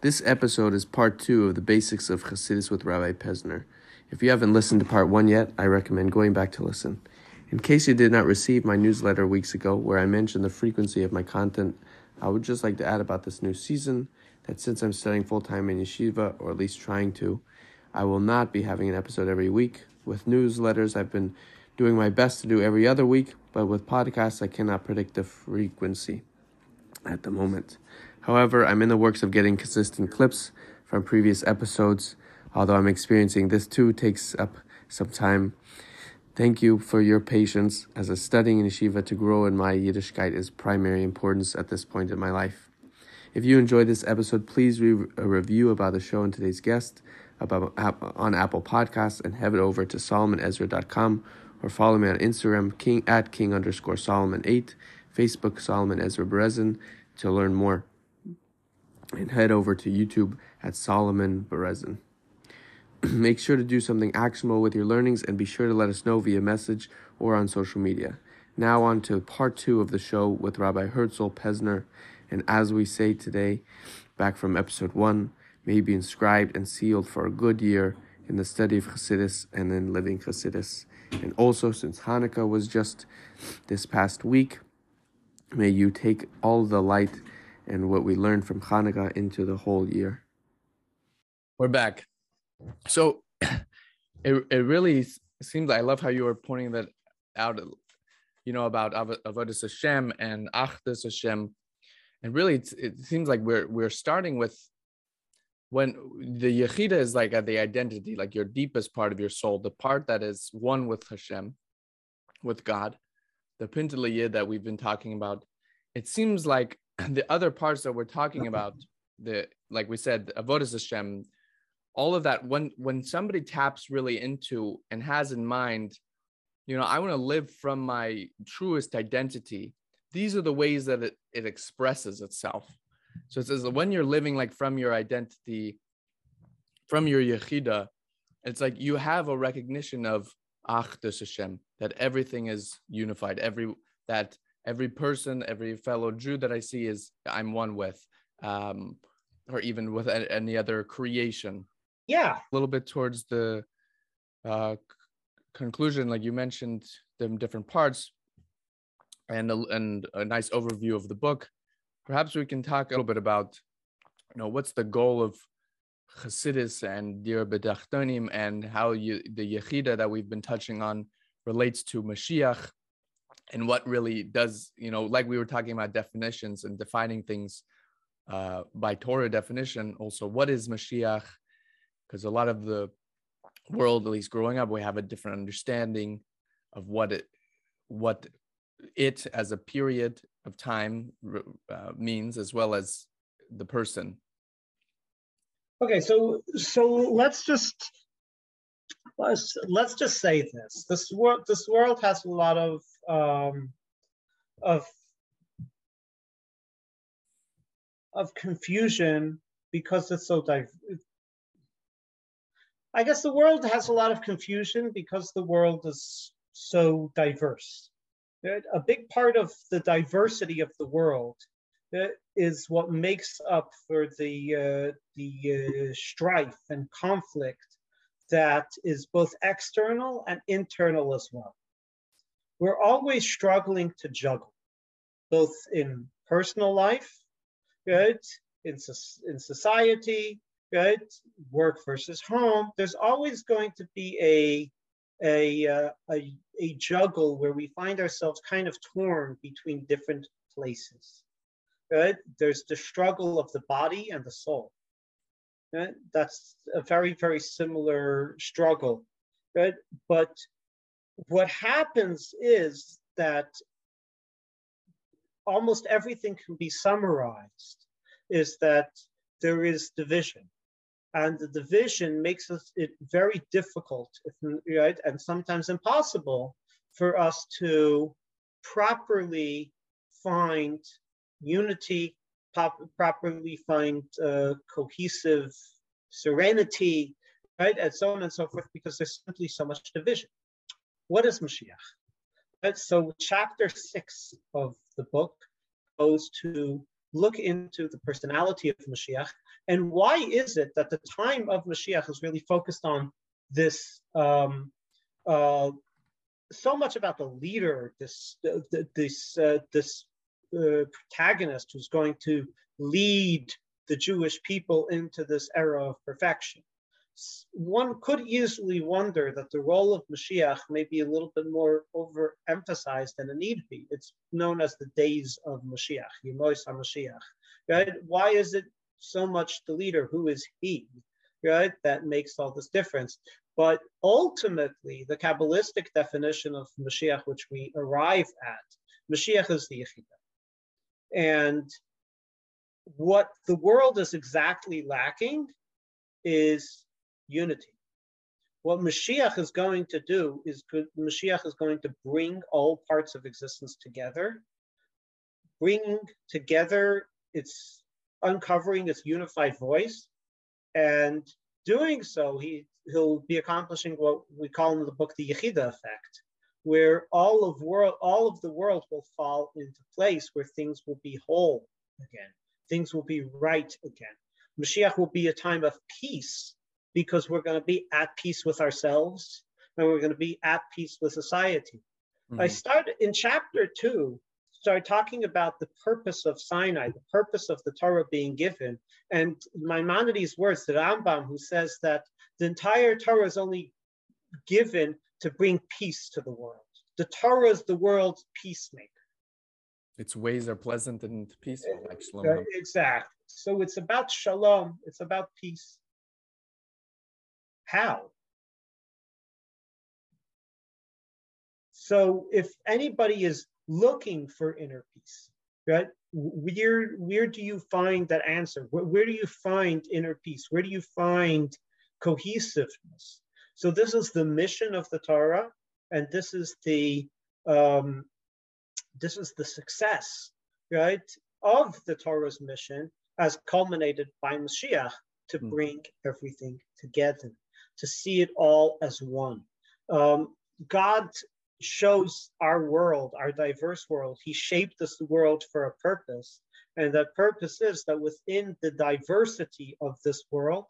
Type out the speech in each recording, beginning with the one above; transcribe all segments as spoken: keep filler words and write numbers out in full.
This episode is part two of the basics of Chassidus with Rabbi Pezner. If you haven't listened to part one yet, I recommend going back to listen. In case you did not receive my newsletter weeks ago where I mentioned the frequency of my content, I would just like to add about this new season that since I'm studying full-time in yeshiva, or at least trying to, I will not be having an episode every week. With newsletters, I've been doing my best to do every other week, but with podcasts, I cannot predict the frequency at the moment. However, I'm in the works of getting consistent clips from previous episodes, although I'm experiencing this too takes up some time. Thank you for your patience, as a studying in yeshiva to grow in my Yiddishkeit is primary importance at this point in my life. If you enjoyed this episode, please leave a review about the show and today's guest about, on Apple Podcasts, and head over to solomon ezra dot com or follow me on Instagram king, at king underscore solomon eight, Facebook Solomon Ezra Berezin to learn more. And head over to YouTube at Solomon Berezin. Make sure to do something actionable with your learnings and be sure to let us know via message or on social media. Now on to part two of the show with Rabbi Herzl Pezner. And as we say today, back from episode one, may be inscribed and sealed for a good year in the study of Chassidus and in living Chassidus. And also, since Hanukkah was just this past week, may you take all the light and what we learned from Hanukkah into the whole year. We're back. So it it really seems, I love how you were pointing that out, you know, about Avodah Hashem and Achdos Hashem. And really, it, it seems like we're we're starting with when the Yechida is like at the identity, like your deepest part of your soul, the part that is one with Hashem, with God, the Pintel Yid that we've been talking about. It seems like the other parts that we're talking about, the like we said, Avodah Hashem, all of that, when when somebody taps really into and has in mind, you know, I want to live from my truest identity, these are the ways that it, it expresses itself. So it says when you're living like from your identity, from your Yechida, it's like you have a recognition of Achdos Hashem, that everything is unified, every that every person, every fellow Jew that I see is I'm one with, um, or even with any other creation. Yeah. A little bit towards the uh, conclusion, like you mentioned the different parts and a, and a nice overview of the book. Perhaps we can talk a little bit about, you know, what's the goal of Chassidus and Dira Betachtonim and how you, the Yechida that we've been touching on relates to Mashiach. And what really does, you know, like we were talking about definitions and defining things uh, by Torah definition. Also, what is Mashiach? Because a lot of the world, at least growing up, we have a different understanding of what it, what it as a period of time uh, means, as well as the person. Okay, so so let's just let's let's just say this: this world, this world has a lot of Um, of of confusion because it's so diverse. I guess the world has a lot of confusion because the world is so diverse. A big part of the diversity of the world is what makes up for the uh, the uh, strife and conflict that is both external and internal as well. We're always struggling to juggle, both in personal life, right? in, in society, right? Work versus home. There's always going to be a, a, uh, a, a juggle where we find ourselves kind of torn between different places, right? There's the struggle of the body and the soul. Right? That's a very, very similar struggle, right? But what happens is that almost everything can be summarized is that there is division, and the division makes it very difficult, right, and sometimes impossible for us to properly find unity, pop, properly find uh, cohesive serenity, right, and so on and so forth, because there's simply so much division. What is Mashiach? So chapter six of the book goes to look into the personality of Mashiach And why is it that the time of Mashiach is really focused on this, um, uh, so much about the leader, this, uh, this, uh, this uh, protagonist who's going to lead the Jewish people into this era of perfection? One could easily wonder that the role of Mashiach may be a little bit more overemphasized than it need be. It's known as the days of Mashiach, Yemois ha-Mashiach, right? Why is it so much the leader? Who is he, right? That makes all this difference. But ultimately, the Kabbalistic definition of Mashiach, which we arrive at, Mashiach is the Yechida. And what the world is exactly lacking is unity. What Mashiach is going to do is good, Mashiach is going to bring all parts of existence together, bringing together its uncovering its unified voice, and doing so, he, he'll be accomplishing what we call in the book the Yechida effect, where all of world, all of the world will fall into place, where things will be whole again, things will be right again. Mashiach will be a time of peace, because we're going to be at peace with ourselves, and we're going to be at peace with society. Mm-hmm. I started in chapter two, started talking about the purpose of Sinai, the purpose of the Torah being given, and Maimonides' words, the Rambam, who says that the entire Torah is only given to bring peace to the world. The Torah is the world's peacemaker. Its ways are pleasant and peaceful, like Shalom. Exactly. So it's about shalom. It's about peace. How? So if anybody is looking for inner peace, right? Where, where do you find that answer? Where, where do you find inner peace? Where do you find cohesiveness? So this is the mission of the Torah, and this is the um, this is the success, right, of the Torah's mission, as culminated by Mashiach, to bring mm. everything together, to see it all as one. Um, God shows our world, our diverse world. He shaped this world for a purpose. And that purpose is that within the diversity of this world,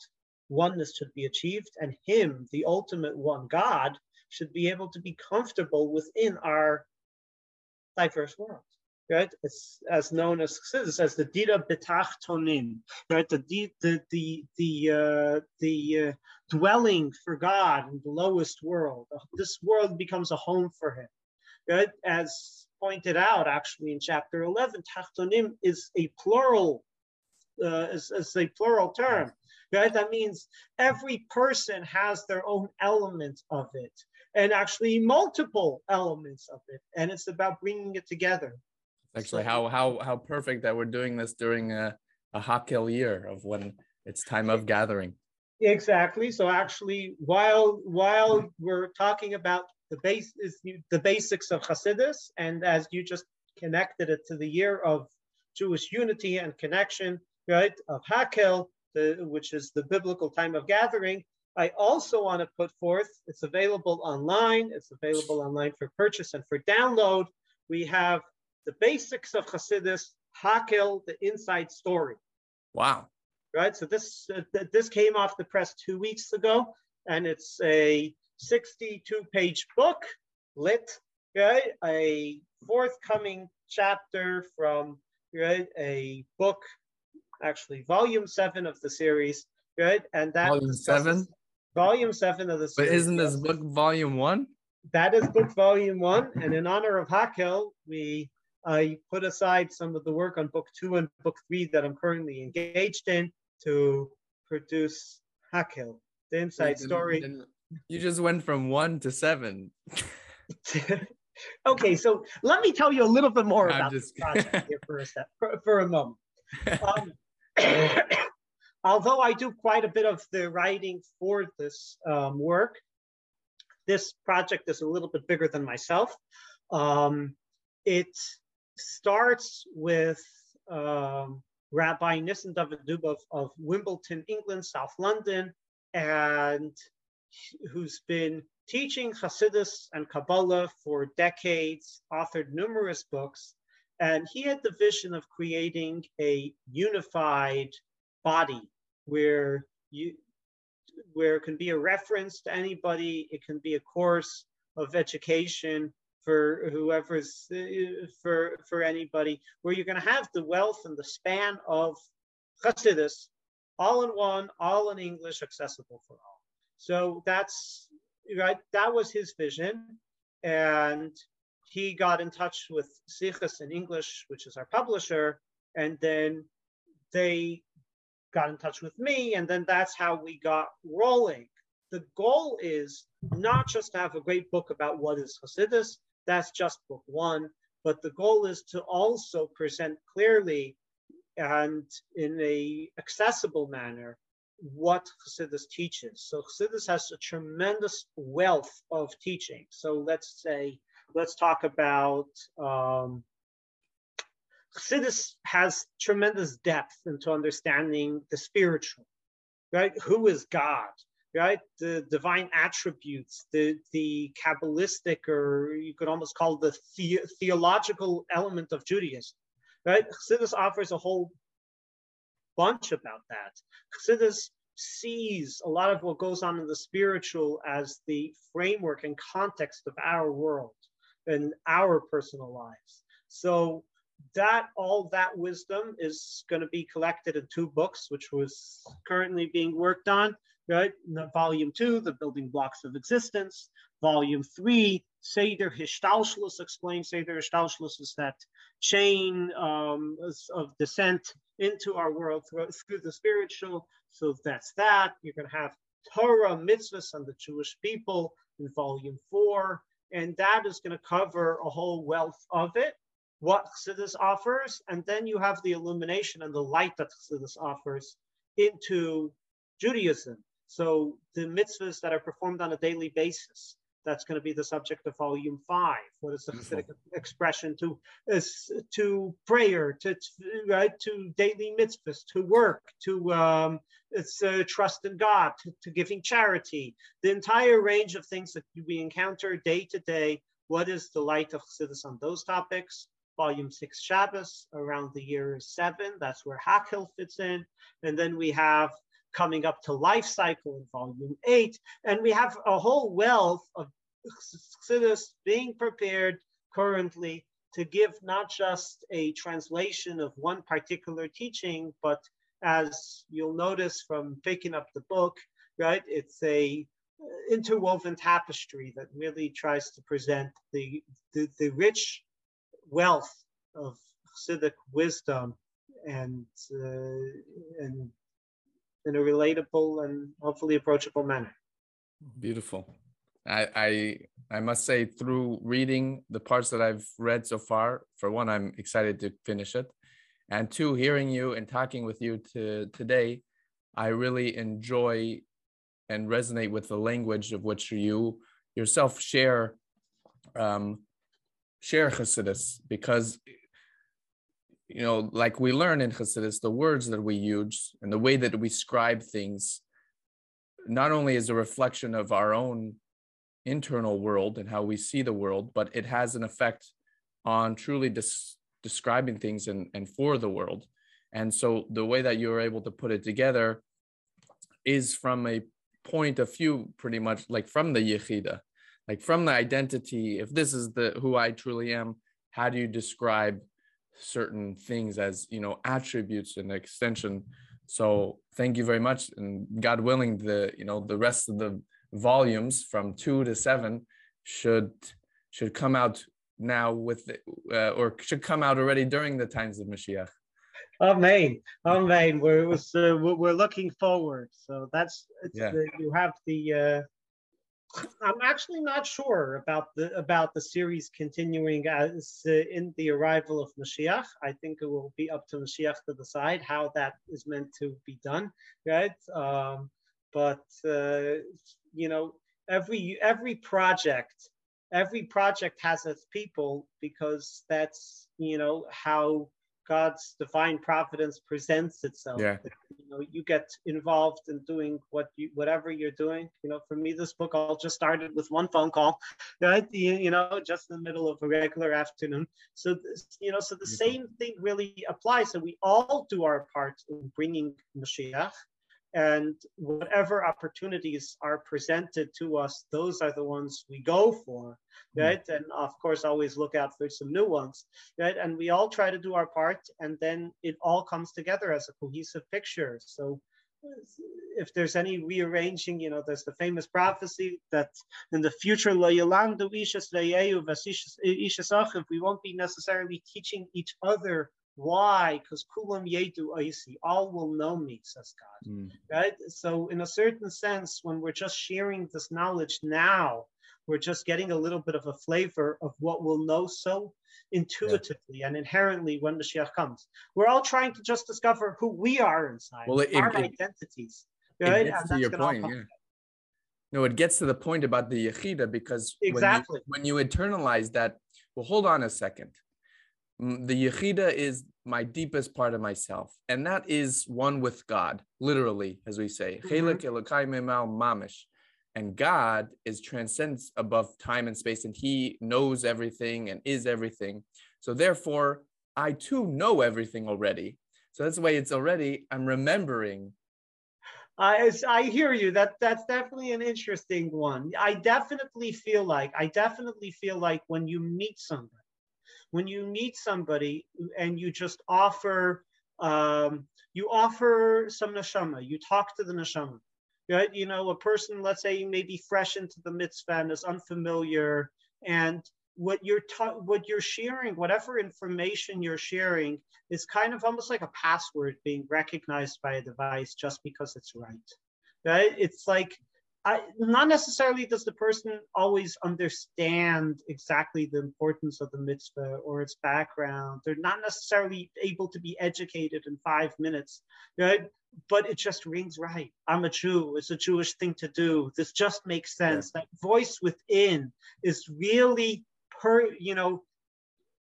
oneness should be achieved. And him, the ultimate one, God, should be able to be comfortable within our diverse world. Right? It's as known as Chassidus as the Dira Betachtonim, right? The the the the uh, the uh, dwelling for God in the lowest world. This world becomes a home for him, right? As pointed out actually in chapter eleven, Tachtonim is a plural, uh, is, is a plural term, right? That means every person has their own element of it, and actually multiple elements of it, and it's about bringing it together. Actually, how how how perfect that we're doing this during a, a Hakhel year of when it's time of gathering. Exactly. So actually, while while we're talking about the base is the basics of Chassidus, and as you just connected it to the year of Jewish unity and connection, right, of Hakhel, the, which is the biblical time of gathering, I also want to put forth, it's available online, it's available online for purchase and for download. We have The Basics of Chassidus, Hakhel, the Inside Story. Wow. Right? So this uh, th this came off the press two weeks ago, and it's a sixty-two page book, lit, right? A forthcoming chapter from, right, a book, actually volume seven of the series, right? And that volume seven? Volume seven of the series. But isn't this book volume one? That is book volume one, and in honor of Hakhel, we... I put aside some of the work on book two and book three that I'm currently engaged in to produce Hakhel, the Inside and, Story. And you just went from one to seven. Okay, so let me tell you a little bit more I'm about just... this project here for a, step, for, for a moment. Um, although I do quite a bit of the writing for this um, work, this project is a little bit bigger than myself. Um, it starts with um, Rabbi Nissan Dovid Dubov of Wimbledon, England, South London, and who's been teaching Chassidus and Kabbalah for decades, authored numerous books, and he had the vision of creating a unified body where you where it can be a reference to anybody. It can be a course of education for whoever's for for anybody, where you're going to have the wealth and the span of Chassidus all in one, all in English, accessible for all. So that's right. That was his vision, and he got in touch with Sichos in English, which is our publisher, and then they got in touch with me, and then that's how we got rolling. The goal is not just to have a great book about what is Chassidus, that's just book one, but the goal is to also present clearly and in a accessible manner what Chassidus teaches. So Chassidus has a tremendous wealth of teaching. So let's say, let's talk about, um, Chassidus has tremendous depth into understanding the spiritual, right? Who is God, right? The divine attributes, the, the Kabbalistic, or you could almost call the, the theological element of Judaism, right? Chassidus offers a whole bunch about that. Chassidus sees a lot of what goes on in the spiritual as the framework and context of our world and our personal lives. So that all that wisdom is going to be collected in two books, which was currently being worked on, right? Volume two, The Building Blocks of Existence. Volume three, Seder Heshtalshlus, explains Seder Heshtalshlus is that chain um, of descent into our world through, through the spiritual. So that's that. You're going to have Torah, mitzvahs on the Jewish people in volume four. And that is going to cover a whole wealth of it, what Chassidus offers, and then you have the illumination and the light that Chassidus offers into Judaism. So the mitzvahs that are performed on a daily basis, that's going to be the subject of volume five. What is the Chassidic expression to, is, to prayer, to, to, right, to daily mitzvahs, to work, to um, it's, uh, trust in God, to, to giving charity, the entire range of things that we encounter day to day. What is the light of Chassidus on those topics? Volume six, Shabbos, around the year seven. That's where Hakhel fits in. And then we have coming up to life cycle in volume eight. And we have a whole wealth of Chassidus being prepared currently to give not just a translation of one particular teaching, but as you'll notice from picking up the book, right, it's a interwoven tapestry that really tries to present the, the, the rich wealth of Chassidic wisdom and, uh, and in a relatable and hopefully approachable manner. Beautiful. I, I, I must say, through reading the parts that I've read so far, for one, I'm excited to finish it. And two, hearing you and talking with you to, today, I really enjoy and resonate with the language of which you yourself share, um, share Chassidus, because, you know, like we learn in Chassidus, the words that we use and the way that we scribe things, not only is a reflection of our own internal world and how we see the world, but it has an effect on truly des- describing things and, and for the world. And so the way that you are able to put it together is from a point of view, pretty much like from the Yechida, like from the identity. If this is the who I truly am, how do you describe certain things as, you know, attributes and extension? So thank you very much, and God willing, the, you know, the rest of the volumes from two to seven should should come out now with uh, or should come out already during the times of Mashiach. Amen. Amen. We're it was, uh, we're looking forward. So that's it's yeah. the, you have the. Uh, I'm actually not sure about the about the series continuing as uh, in the arrival of Mashiach. I think it will be up to Mashiach to decide how that is meant to be done, right? Um, but uh, you know, every every project, every project has its people, because that's, you know, how God's divine providence presents itself. Yeah. You know, you get involved in doing what you, whatever you're doing. You know, for me, this book all just started with one phone call, right? You, you know, just in the middle of a regular afternoon. So, this, you know, so the yeah. same thing really applies. So we all do our part in bringing Mashiach, And whatever opportunities are presented to us, those are the ones we go for, right? Mm. And of course, always look out for some new ones, right? And we all try to do our part, and then it all comes together as a cohesive picture. So if there's any rearranging, you know, there's the famous prophecy that in the future, we won't be necessarily teaching each other. Why? Because kulam yedu aisi, all will know me, says God. Mm. Right? So in a certain sense, when we're just sharing this knowledge now, we're just getting a little bit of a flavor of what we'll know so intuitively yeah. and inherently when Mashiach comes. We're all trying to just discover who we are inside, well, it, our it, identities. It, right? It gets and to that's your point, yeah. No, it gets to the point about the Yechida, because exactly. when, you, when you internalize that, well, hold on a second. The Yechida is my deepest part of myself, and that is one with God, literally, as we say, mm-hmm. and God is transcends above time and space, and He knows everything and is everything. So therefore, I too know everything already. So that's the way it's already. I'm remembering. I, I hear you. That that's definitely an interesting one. I definitely feel like I definitely feel like when you meet somebody. When you meet somebody and you just offer, um, you offer some neshama, you talk to the neshama, right? You know, a person, let's say, may be fresh into the mitzvah and is unfamiliar, and what you're what you're sharing, whatever information you're sharing, is kind of almost like a password being recognized by a device just because it's right, right? It's like. I, not necessarily does the person always understand exactly the importance of the mitzvah or its background. They're not necessarily able to be educated in five minutes, right? But it just rings right. I'm a Jew. It's a Jewish thing to do. This just makes sense. Yeah. That voice within is really, per, you know,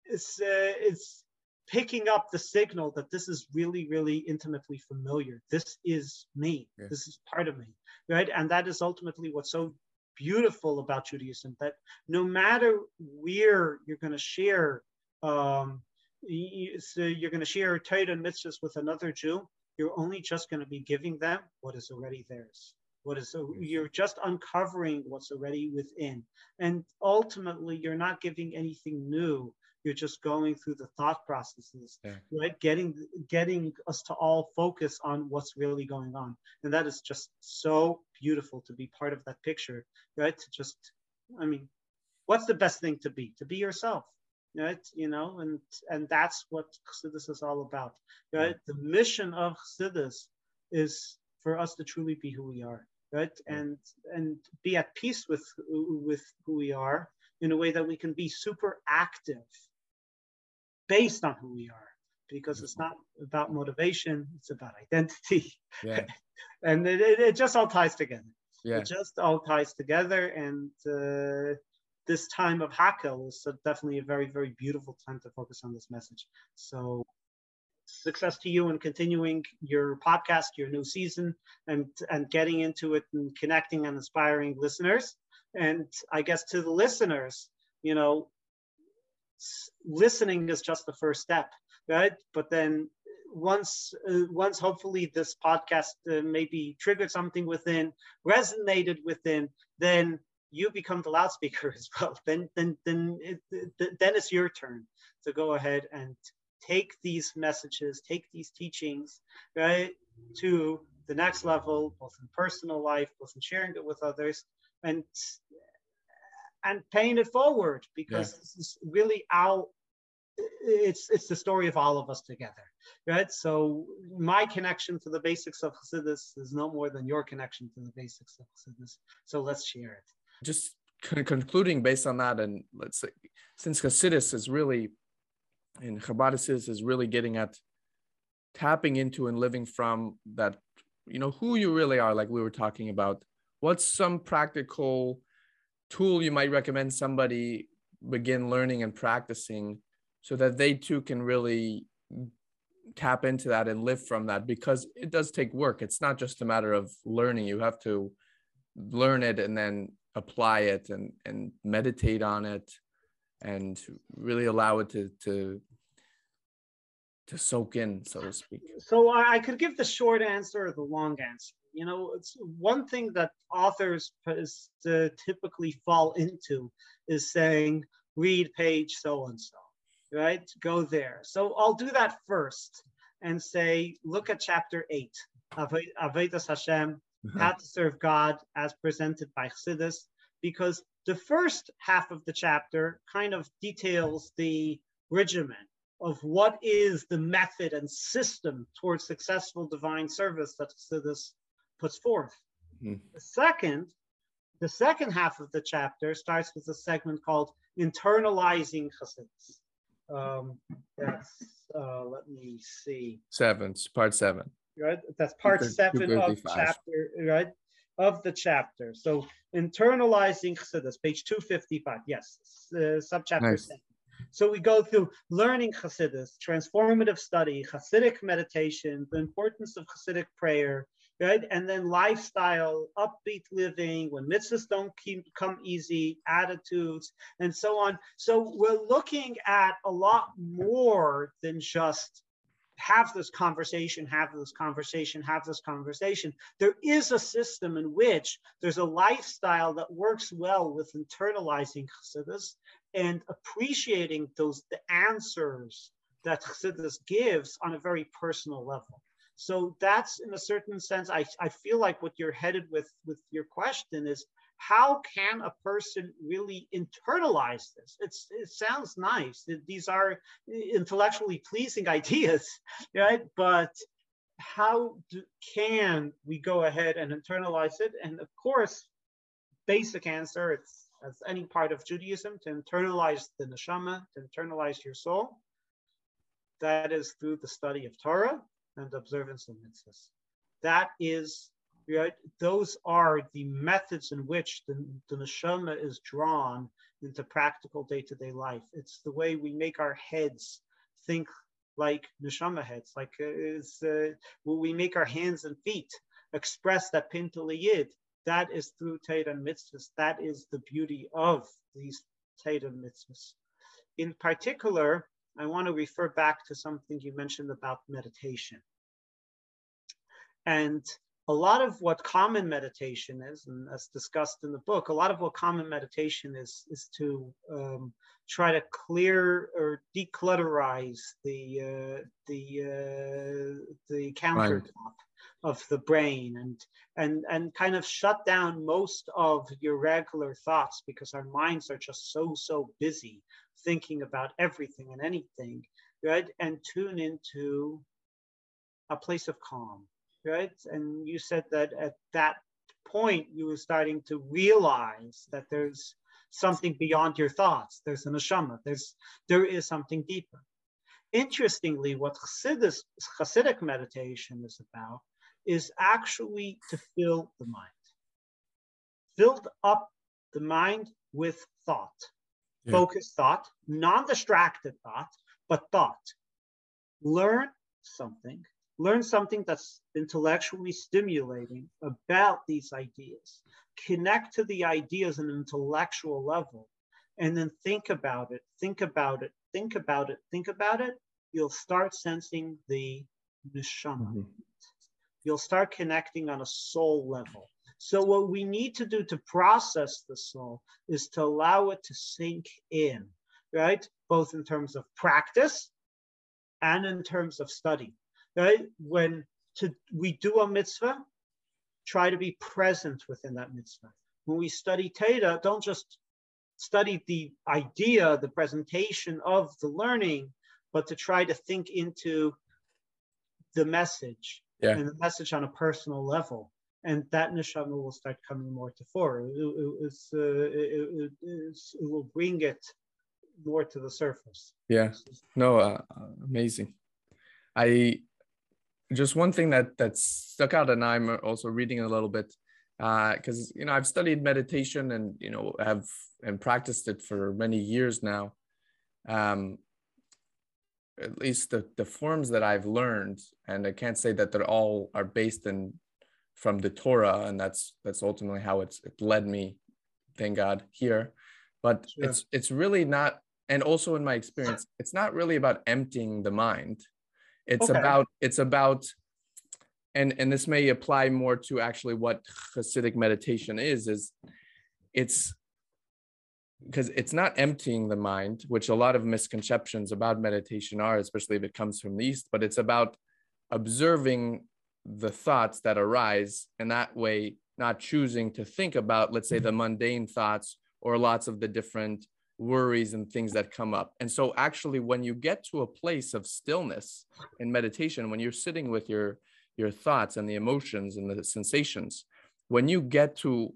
it's, uh, it's picking up the signal that this is really, really intimately familiar. This is me. Yeah. This is part of me. Right? And that is ultimately what's so beautiful about Judaism, that no matter where you're going to share, um, you, so you're going to share Torah and mitzvahs with another Jew, you're only just going to be giving them what is already theirs. What is so you're just uncovering what's already within. And ultimately, you're not giving anything new. You're just going through the thought processes, yeah. right? Getting getting us to all focus on what's really going on. And that is just so beautiful to be part of that picture, right? To just, I mean, what's the best thing to be? To be yourself, right? You know, and, and that's what Chassidus is all about, right? Yeah. The mission of Chassidus is for us to truly be who we are, right? Yeah. And and be at peace with with who we are in a way that we can be super active based on who we are, because it's not about motivation, it's about identity. Yeah. And it, it, it just all ties together. Yeah. It just all ties together. And uh, this time of Hakhel is definitely a very, very beautiful time to focus on this message. So success to you in continuing your podcast, your new season, and, and getting into it and connecting and inspiring listeners. And I guess to the listeners, you know, listening is just the first step, right? But then once, uh, once hopefully this podcast uh, maybe triggered something within, resonated within, then you become the loudspeaker as well. Then, then, then, it, then it's your turn to go ahead and take these messages, take these teachings, right, to the next level, both in personal life, both in sharing it with others. And and paying it forward, because yeah. this is really our it's it's the story of all of us together, right? So my connection to the basics of Chassidus is no more than your connection to the basics of Chassidus. So let's share it. Just con concluding based on that, and let's say, since Chassidus is really and Chabadisis is really getting at tapping into and living from that, you know, who you really are, like we were talking about. What's some practical tool you might recommend somebody begin learning and practicing so that they too can really tap into that and live from that? Because it does take work. It's not just a matter of learning. You have to learn it and then apply it and, and meditate on it and really allow it to, to, to soak in, so to speak? So I could give the short answer or the long answer. You know, it's one thing that authors typically fall into is saying, read page so-and-so, right? Go there. So I'll do that first and say, look at chapter eight, Avodah Hashem, mm-hmm. How to Serve God as presented by Chassidus, because the first half of the chapter kind of details the regimen of what is the method and system towards successful divine service that Chassidus puts forth. Mm-hmm. The second, the second half of the chapter starts with a segment called Internalizing Chassidus. Um, that's, uh, let me see. Seven, part seven. Right, that's part seven of chapter, right, of the chapter. So Internalizing Chassidus, page two fifty-five, yes, uh, subchapter nice. seven. So we go through learning Chassidus, transformative study, Chassidic meditation, the importance of Chassidic prayer, right? And then lifestyle, upbeat living, when mitzvahs don't keep, come easy, attitudes, and so on. So we're looking at a lot more than just have this conversation, have this conversation, have this conversation. There is a system in which there's a lifestyle that works well with internalizing Chassidus and appreciating those the answers that Chassidus gives on a very personal level. So that's, in a certain sense, I, I feel like what you're headed with with your question is, how can a person really internalize this? It's, it sounds nice. These are intellectually pleasing ideas, right? But how do, can we go ahead and internalize it? And of course, basic answer, it's as any part of Judaism, to internalize the neshama, to internalize your soul. That is through the study of Torah and observance of mitzvahs. That is, right, those are the methods in which the, the neshama is drawn into practical day-to-day life. It's the way we make our heads think like neshama heads, like uh, is, uh, we make our hands and feet express that pintele yid. That is through Torah and mitzvahs. That is the beauty of these Torah and mitzvahs. In particular, I want to refer back to something you mentioned about meditation. And a lot of what common meditation is, and as discussed in the book, a lot of what common meditation is, is to um, try to clear or declutterize the uh, the uh, the countertop right. of the brain, and and and kind of shut down most of your regular thoughts, because our minds are just so so busy thinking about everything and anything, right? And tune into a place of calm. Right, and you said that at that point you were starting to realize that there's something beyond your thoughts. There's an neshama. There's there is something deeper. Interestingly, what Chassidus, Chassidic meditation is about is actually to fill the mind, build up the mind with thought, yeah. focused thought, non-distracted thought, but thought. Learn something. Learn something that's intellectually stimulating about these ideas. Connect to the ideas on an intellectual level, and then think about it, think about it, think about it, think about it. You'll start sensing the neshama. Mm-hmm. You'll start connecting on a soul level. So what we need to do to process the soul is to allow it to sink in, right? Both in terms of practice and in terms of study. Right? When to, we do a mitzvah, try to be present within that mitzvah. When we study Torah, don't just study the idea, the presentation of the learning, but to try to think into the message yeah. and the message on a personal level. And that neshama will start coming more to fore. It, it, uh, it, it, it will bring it more to the surface. Yeah. No, uh, amazing. I... Just one thing that, that stuck out, and I'm also reading a little bit, because, uh, you know, I've studied meditation and, you know, have and practiced it for many years now. Um, at least the, the forms that I've learned, and I can't say that they're all are based in from the Torah, and that's that's ultimately how it's it led me, thank God, here. But sure. it's it's really not, and also in my experience, it's not really about emptying the mind. It's okay. about, it's about, and, and this may apply more to actually what Hasidic meditation is, is it's, because it's not emptying the mind, which a lot of misconceptions about meditation are, especially if it comes from the East, but it's about observing the thoughts that arise, and that way not choosing to think about, let's say, the mundane thoughts or lots of the different worries and things that come up. And so actually, when you get to a place of stillness in meditation, when you're sitting with your, your thoughts and the emotions and the sensations, when you get to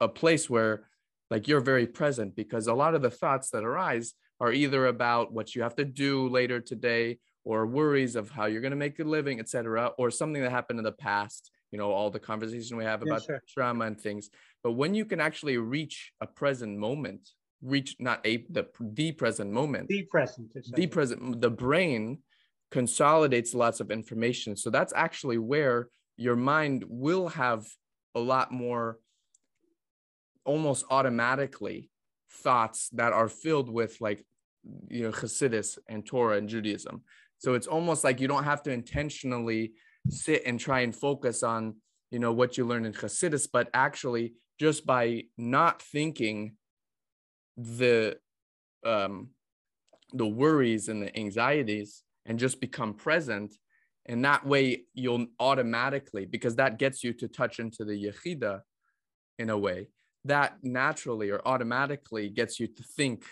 a place where like you're very present, because a lot of the thoughts that arise are either about what you have to do later today, or worries of how you're going to make a living, et cetera, or something that happened in the past, you know, all the conversation we have about yes, trauma and things. But when you can actually reach a present moment, reach not a, the, the present moment, the present, the present, the brain consolidates lots of information. So that's actually where your mind will have a lot more almost automatically thoughts that are filled with, like, you know, Chassidus and Torah and Judaism. So it's almost like you don't have to intentionally sit and try and focus on, you know, what you learn in Chassidus, but actually just by not thinking the, um, the worries and the anxieties, and just become present. And that way you'll automatically, because that gets you to touch into the Yechida in a way, that naturally or automatically gets you to think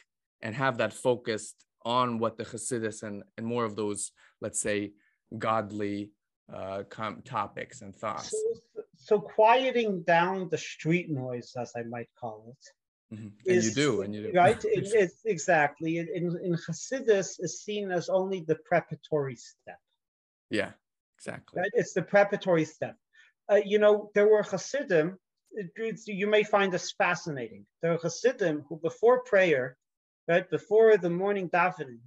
and have that focused on what the Chassidus and, and more of those, let's say, godly uh, com- topics and thoughts. So, so quieting down the street noise, as I might call it. Mm-hmm. And is, you do, and you do. Right, it, it's exactly. In, in Chassidus is seen as only the preparatory step. Yeah, exactly. Right? It's the preparatory step. Uh, you know, there were Chassidim, you may find this fascinating. There are Chassidim who, before prayer, right before the morning davening,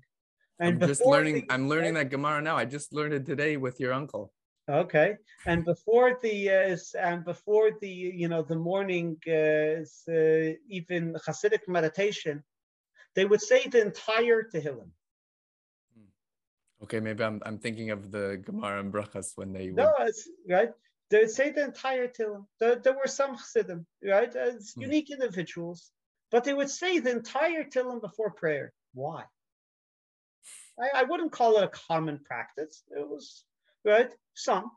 and I'm just learning. The, I'm learning that Gemara now. I just learned it today with your uncle. Okay, and before the uh, and before the you know the morning uh, uh, even Hasidic meditation, they would say the entire Tehillim. Okay, maybe I'm I'm thinking of the Gemara and Brachas when they no, would... it's right. They would say the entire Tehillim. There, there were some Chassidim, right? As hmm. unique individuals, but they would say the entire Tehillim before prayer. Why? I, I wouldn't call it a common practice. It was, right? Some.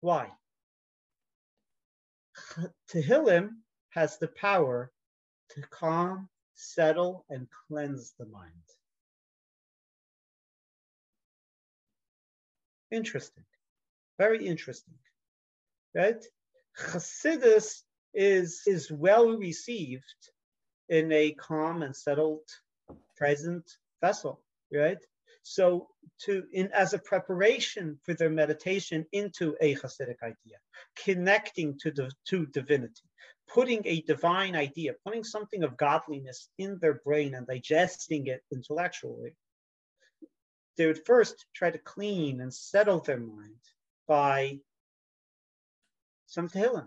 Why? Tehillim has the power to calm, settle, and cleanse the mind. Interesting. Very interesting. Right? Chassidus is, is well received in a calm and settled present vessel, right? So to in as a preparation for their meditation into a Hasidic idea, connecting to the to divinity, putting a divine idea, putting something of godliness in their brain and digesting it intellectually, they would first try to clean and settle their mind by some Tehillim,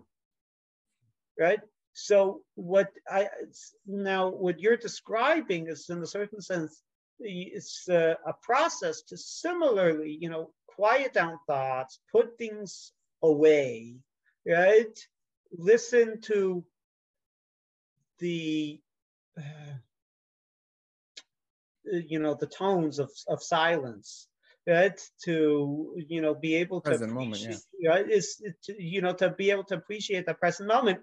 right? So what I now what you're describing is, in a certain sense, it's a, a process to similarly, you know, quiet down thoughts, put things away, right? Listen to the, uh, you know, the tones of of silence. Right, to you know be able to present moment, yeah. right, is to, you know to be able to appreciate the present moment,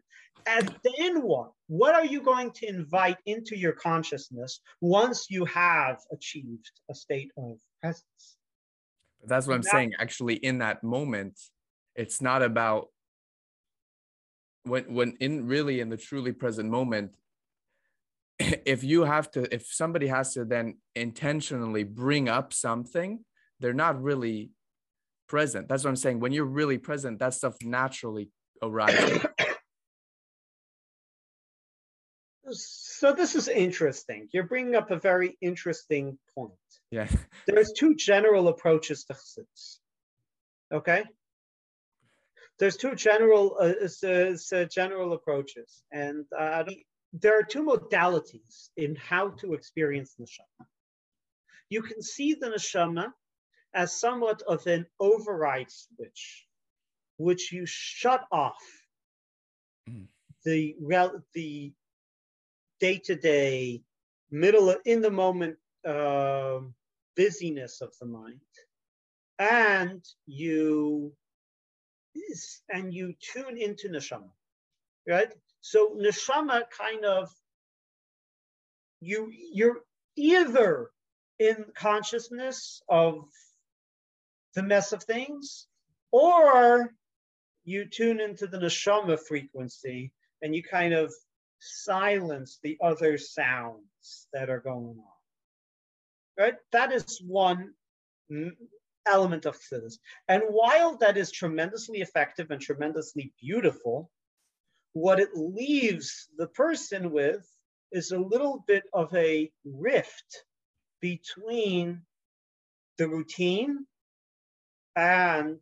and then what what are you going to invite into your consciousness once you have achieved a state of presence? That's what I'm that, saying. Actually, in that moment, it's not about when when in really in the truly present moment. If you have to, if somebody has to then intentionally bring up something, they're not really present. That's what I'm saying. When you're really present, that stuff naturally arises. So this is interesting. You're bringing up a very interesting point. Yeah. There's two general approaches to Chassidus. Okay? There's two general uh, uh, general approaches. And uh, I don't, there are two modalities in how to experience neshama. You can see the neshama as somewhat of an override switch, which you shut off mm. the rel- the day-to-day, middle, in the moment uh, busyness of the mind, and you and you tune into neshama, right? So neshama kind of you you're either in consciousness of the mess of things, or you tune into the neshama frequency and you kind of silence the other sounds that are going on, right? That is one element of this. And while that is tremendously effective and tremendously beautiful, what it leaves the person with is a little bit of a rift between the routine and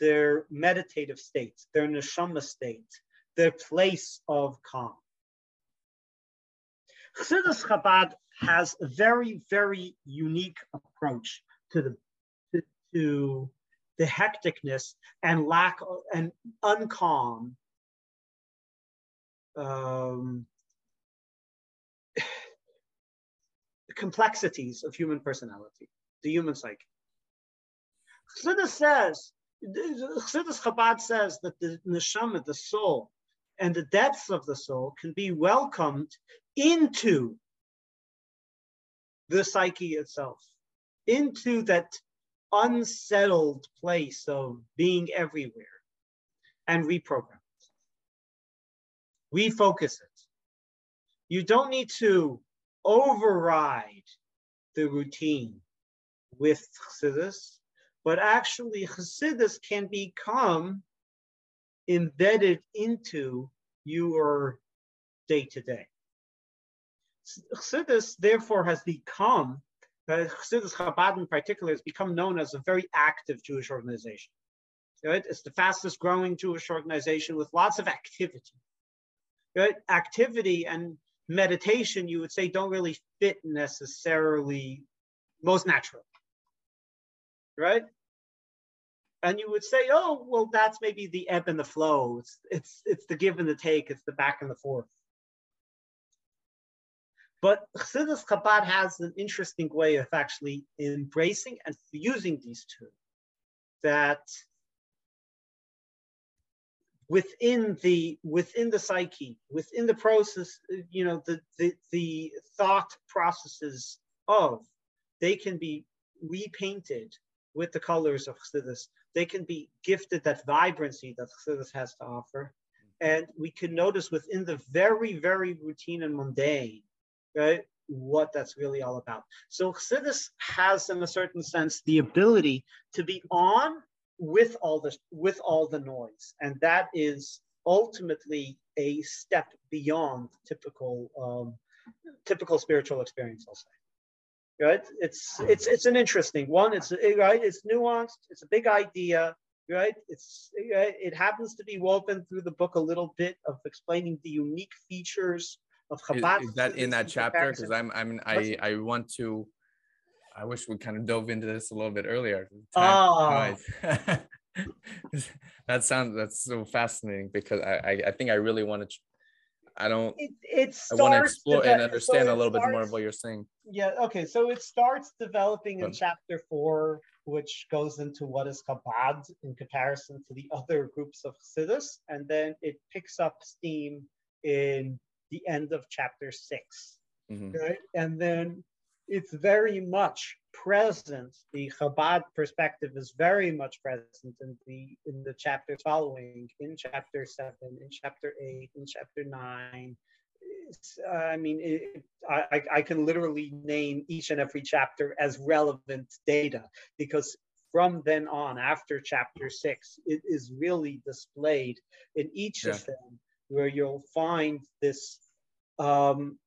their meditative state, their neshama state, their place of calm. Chassidus Chabad has a very, very unique approach to the to, to the hecticness and lack of, and uncalm um, complexities of human personality, the human psyche. Chassidus says, Chassidus Chabad says that the neshama, the soul, and the depths of the soul can be welcomed into the psyche itself, into that unsettled place of being everywhere, and reprogram it, refocus it. You don't need to override the routine with Chassidus, but actually Chassidus can become embedded into your day-to-day. Chassidus therefore has become, uh, Chassidus Chabad in particular, has become known as a very active Jewish organization. Right? It's the fastest growing Jewish organization with lots of activity. Right? Activity and meditation, you would say, don't really fit necessarily most naturally. Right? And you would say, oh, well, that's maybe the ebb and the flow. It's, it's, it's the give and the take. It's the back and the forth. But Chassidus Chabad has an interesting way of actually embracing and fusing these two, that within the within the psyche, within the process, you know, the, the, the thought processes of, they can be repainted with the colors of Chassidus. They can be gifted that vibrancy that Chassidus has to offer. And we can notice within the very, very routine and mundane, right, what that's really all about. So Chassidus has, in a certain sense, the ability to be on with all the with all the noise, and that is ultimately a step beyond typical um, typical spiritual experience. I'll say, right? It's it's it's an interesting one. It's right. It's nuanced. It's a big idea. Right? It's it happens to be woven through the book a little bit of explaining the unique features. Is, is that in that chapter? Because I'm, I'm, I, I want to. I wish we kind of dove into this a little bit earlier. Time, oh, that sounds that's so fascinating, because I, I, I think I really want to. I don't. It, it starts I want to explore and understand so a little starts, bit more of what you're saying. Yeah. Okay. So it starts developing in chapter four, which goes into what is Chabad in comparison to the other groups of Chassidus, and then it picks up steam in the end of chapter six, mm-hmm. right? And then it's very much present. The Chabad perspective is very much present in the in the chapters following, in chapter seven, in chapter eight, in chapter nine. It's, uh, I mean, it, I, I can literally name each and every chapter as relevant data, because from then on, after chapter six, it is really displayed in each yeah. of them, where you'll find this, um,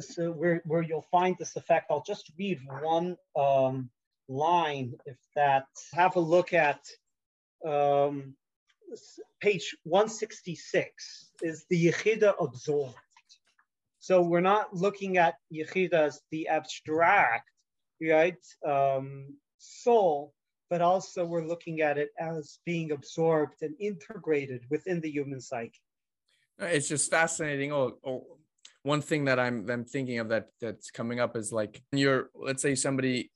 so where, where you'll find this effect. I'll just read one um, line, if that, have a look at um, page one sixty-six, is the Yechida absorbed. So we're not looking at Yechida as the abstract, right? Um, soul, but also we're looking at it as being absorbed and integrated within the human psyche. It's just fascinating. Oh, oh, one thing that I'm, I'm thinking of that that's coming up is like you're, let's say somebody,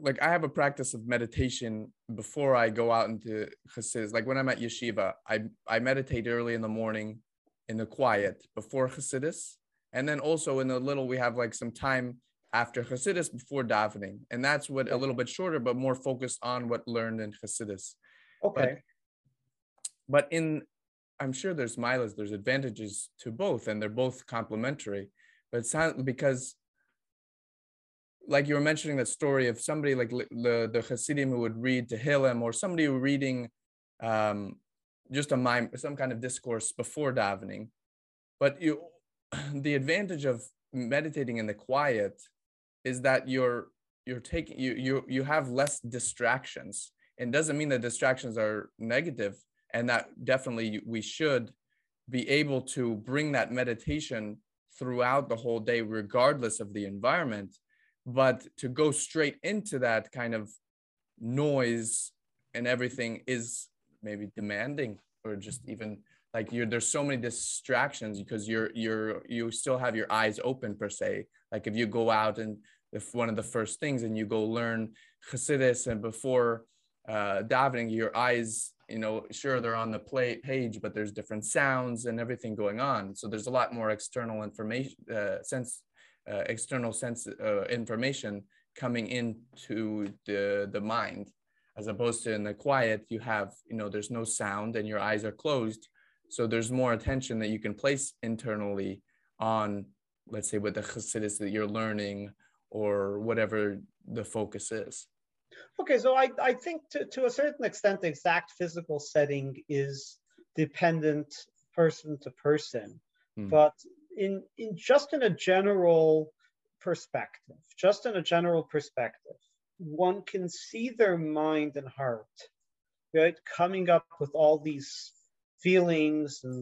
like I have a practice of meditation before I go out into Chassidus. Like when I'm at yeshiva, I, I meditate early in the morning in the quiet before Chassidus. And then also in the little, we have like some time after Chassidus before davening. And that's what a little bit shorter, but more focused on what learned in Chassidus. Okay. But, but in, I'm sure there's milas, there's advantages to both, and they're both complementary, but it's not, because like you were mentioning that story of somebody like the, the Hasidim who would read Tehillim, or somebody reading um, just a mime, some kind of discourse before davening. But you, the advantage of meditating in the quiet is that you're you're taking you you you have less distractions, and doesn't mean that distractions are negative, and that definitely we should be able to bring that meditation throughout the whole day, regardless of the environment. But to go straight into that kind of noise and everything is maybe demanding, or just even like you're, there's so many distractions, because you're, you're, you still have your eyes open per se. Like if you go out and if one of the first things and you go learn Chassidus and before uh, davening, your eyes, you know, sure they're on the play page, but there's different sounds and everything going on. So there's a lot more external information, uh, sense, Uh, external sense uh, information coming into the the mind, as opposed to in the quiet you have, you know, there's no sound and your eyes are closed, so there's more attention that you can place internally on, let's say, with the Chassidus that you're learning or whatever the focus is. Okay, so I, I think to, to a certain extent the exact physical setting is dependent person to person, mm. but In, in just in a general perspective, just in a general perspective, one can see their mind and heart, right, coming up with all these feelings and,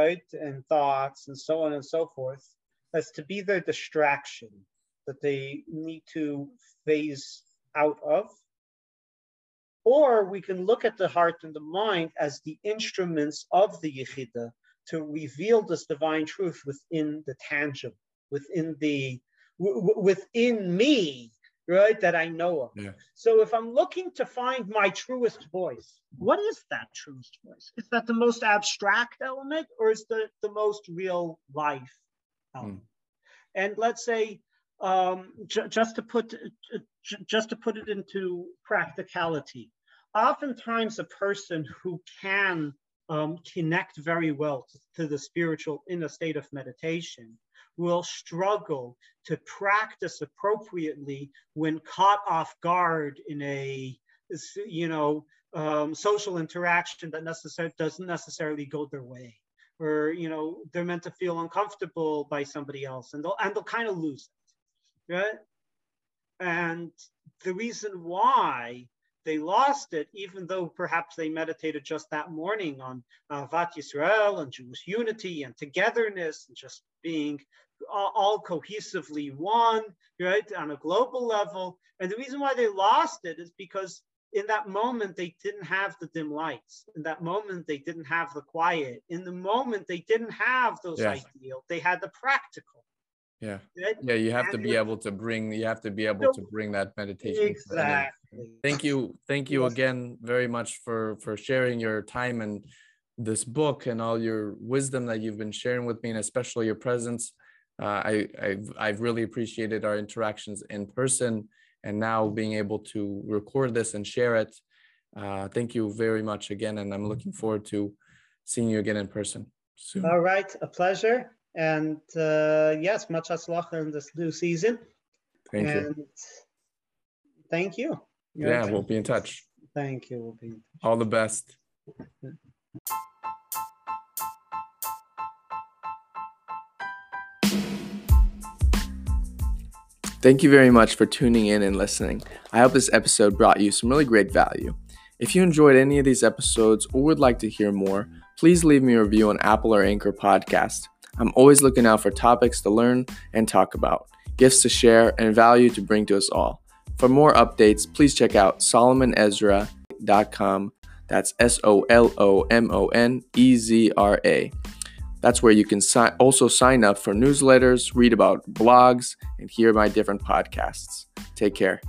right, and thoughts and so on and so forth, as to be their distraction that they need to phase out of. Or we can look at the heart and the mind as the instruments of the Yechida, to reveal this divine truth within the tangible, within the, w within me, right, that I know of. Yeah. So if I'm looking to find my truest voice, what is that truest voice? Is that the most abstract element, or is the, the most real life element? Mm. And let's say, um, ju just to put, uh, ju just to put it into practicality, oftentimes a person who can Um, connect very well to, to the spiritual in a state of meditation will struggle to practice appropriately when caught off guard in a, you know, um, social interaction that necessar- doesn't necessarily go their way, or, you know, they're meant to feel uncomfortable by somebody else, and they'll, and they'll kind of lose it, right? And the reason why they lost it, even though perhaps they meditated just that morning on uh, Vat Yisrael and Jewish unity and togetherness and just being all, all cohesively one, right, on a global level. And the reason why they lost it is because in that moment, they didn't have the dim lights. In that moment, they didn't have the quiet. In the moment, they didn't have those yeah. ideals. They had the practical. Yeah, right? yeah. You have and to be able to bring, you have to be able so, to bring that meditation. Exactly. Thank you. Thank you again very much for, for sharing your time and this book and all your wisdom that you've been sharing with me, and especially your presence. Uh, I, I've, I've really appreciated our interactions in person, and now being able to record this and share it. Uh, thank you very much again. And I'm looking forward to seeing you again in person soon. All right. A pleasure. And uh, yes, much hatzlacha in this new season. Thank and you. Thank you. You're yeah, we'll be in touch. Thank you. We'll be in touch. All the best. Thank you very much for tuning in and listening. I hope this episode brought you some really great value. If you enjoyed any of these episodes or would like to hear more, please leave me a review on Apple or Anchor Podcast. I'm always looking out for topics to learn and talk about, gifts to share, and value to bring to us all. For more updates, please check out solomon ezra dot com. That's S O L O M O N E Z R A. That's where you can si- also sign up for newsletters, read about blogs, and hear my different podcasts. Take care.